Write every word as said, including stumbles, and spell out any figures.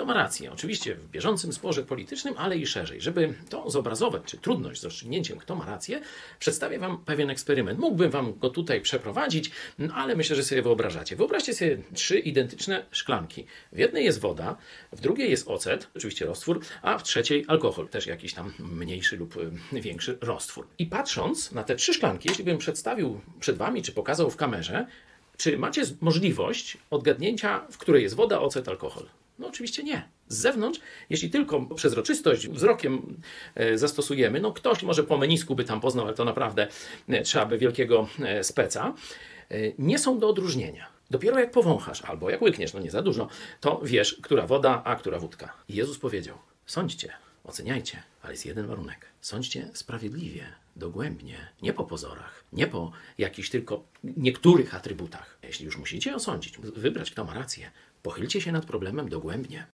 to ma rację. Oczywiście w bieżącym sporze politycznym, ale i szerzej. Żeby to zobrazować, czy trudność z rozstrzygnięciem, kto ma rację, przedstawię Wam pewien eksperyment. Mógłbym Wam go tutaj przeprowadzić, ale myślę, że sobie wyobrażacie. Wyobraźcie sobie trzy identyczne szklanki. W jednej jest woda, w drugiej jest ocet, oczywiście roztwór, a w trzeciej alkohol, też jakiś tam mniejszy lub większy roztwór. I patrząc na te trzy szklanki, jeśli bym przedstawił przed Wami, czy pokazał w kamerze, czy macie możliwość odgadnięcia, w której jest woda, ocet, alkohol? No oczywiście nie. Z zewnątrz, jeśli tylko przezroczystość wzrokiem zastosujemy, no ktoś może po menisku by tam poznał, ale to naprawdę trzeba by wielkiego speca, nie są do odróżnienia. Dopiero jak powąchasz albo jak łykniesz, no nie za dużo, to wiesz, która woda, a która wódka. I Jezus powiedział, sądźcie, oceniajcie, ale jest jeden warunek. Sądźcie sprawiedliwie, dogłębnie, nie po pozorach, nie po jakichś tylko niektórych atrybutach. Jeśli już musicie osądzić, wybrać, kto ma rację, pochylcie się nad problemem dogłębnie.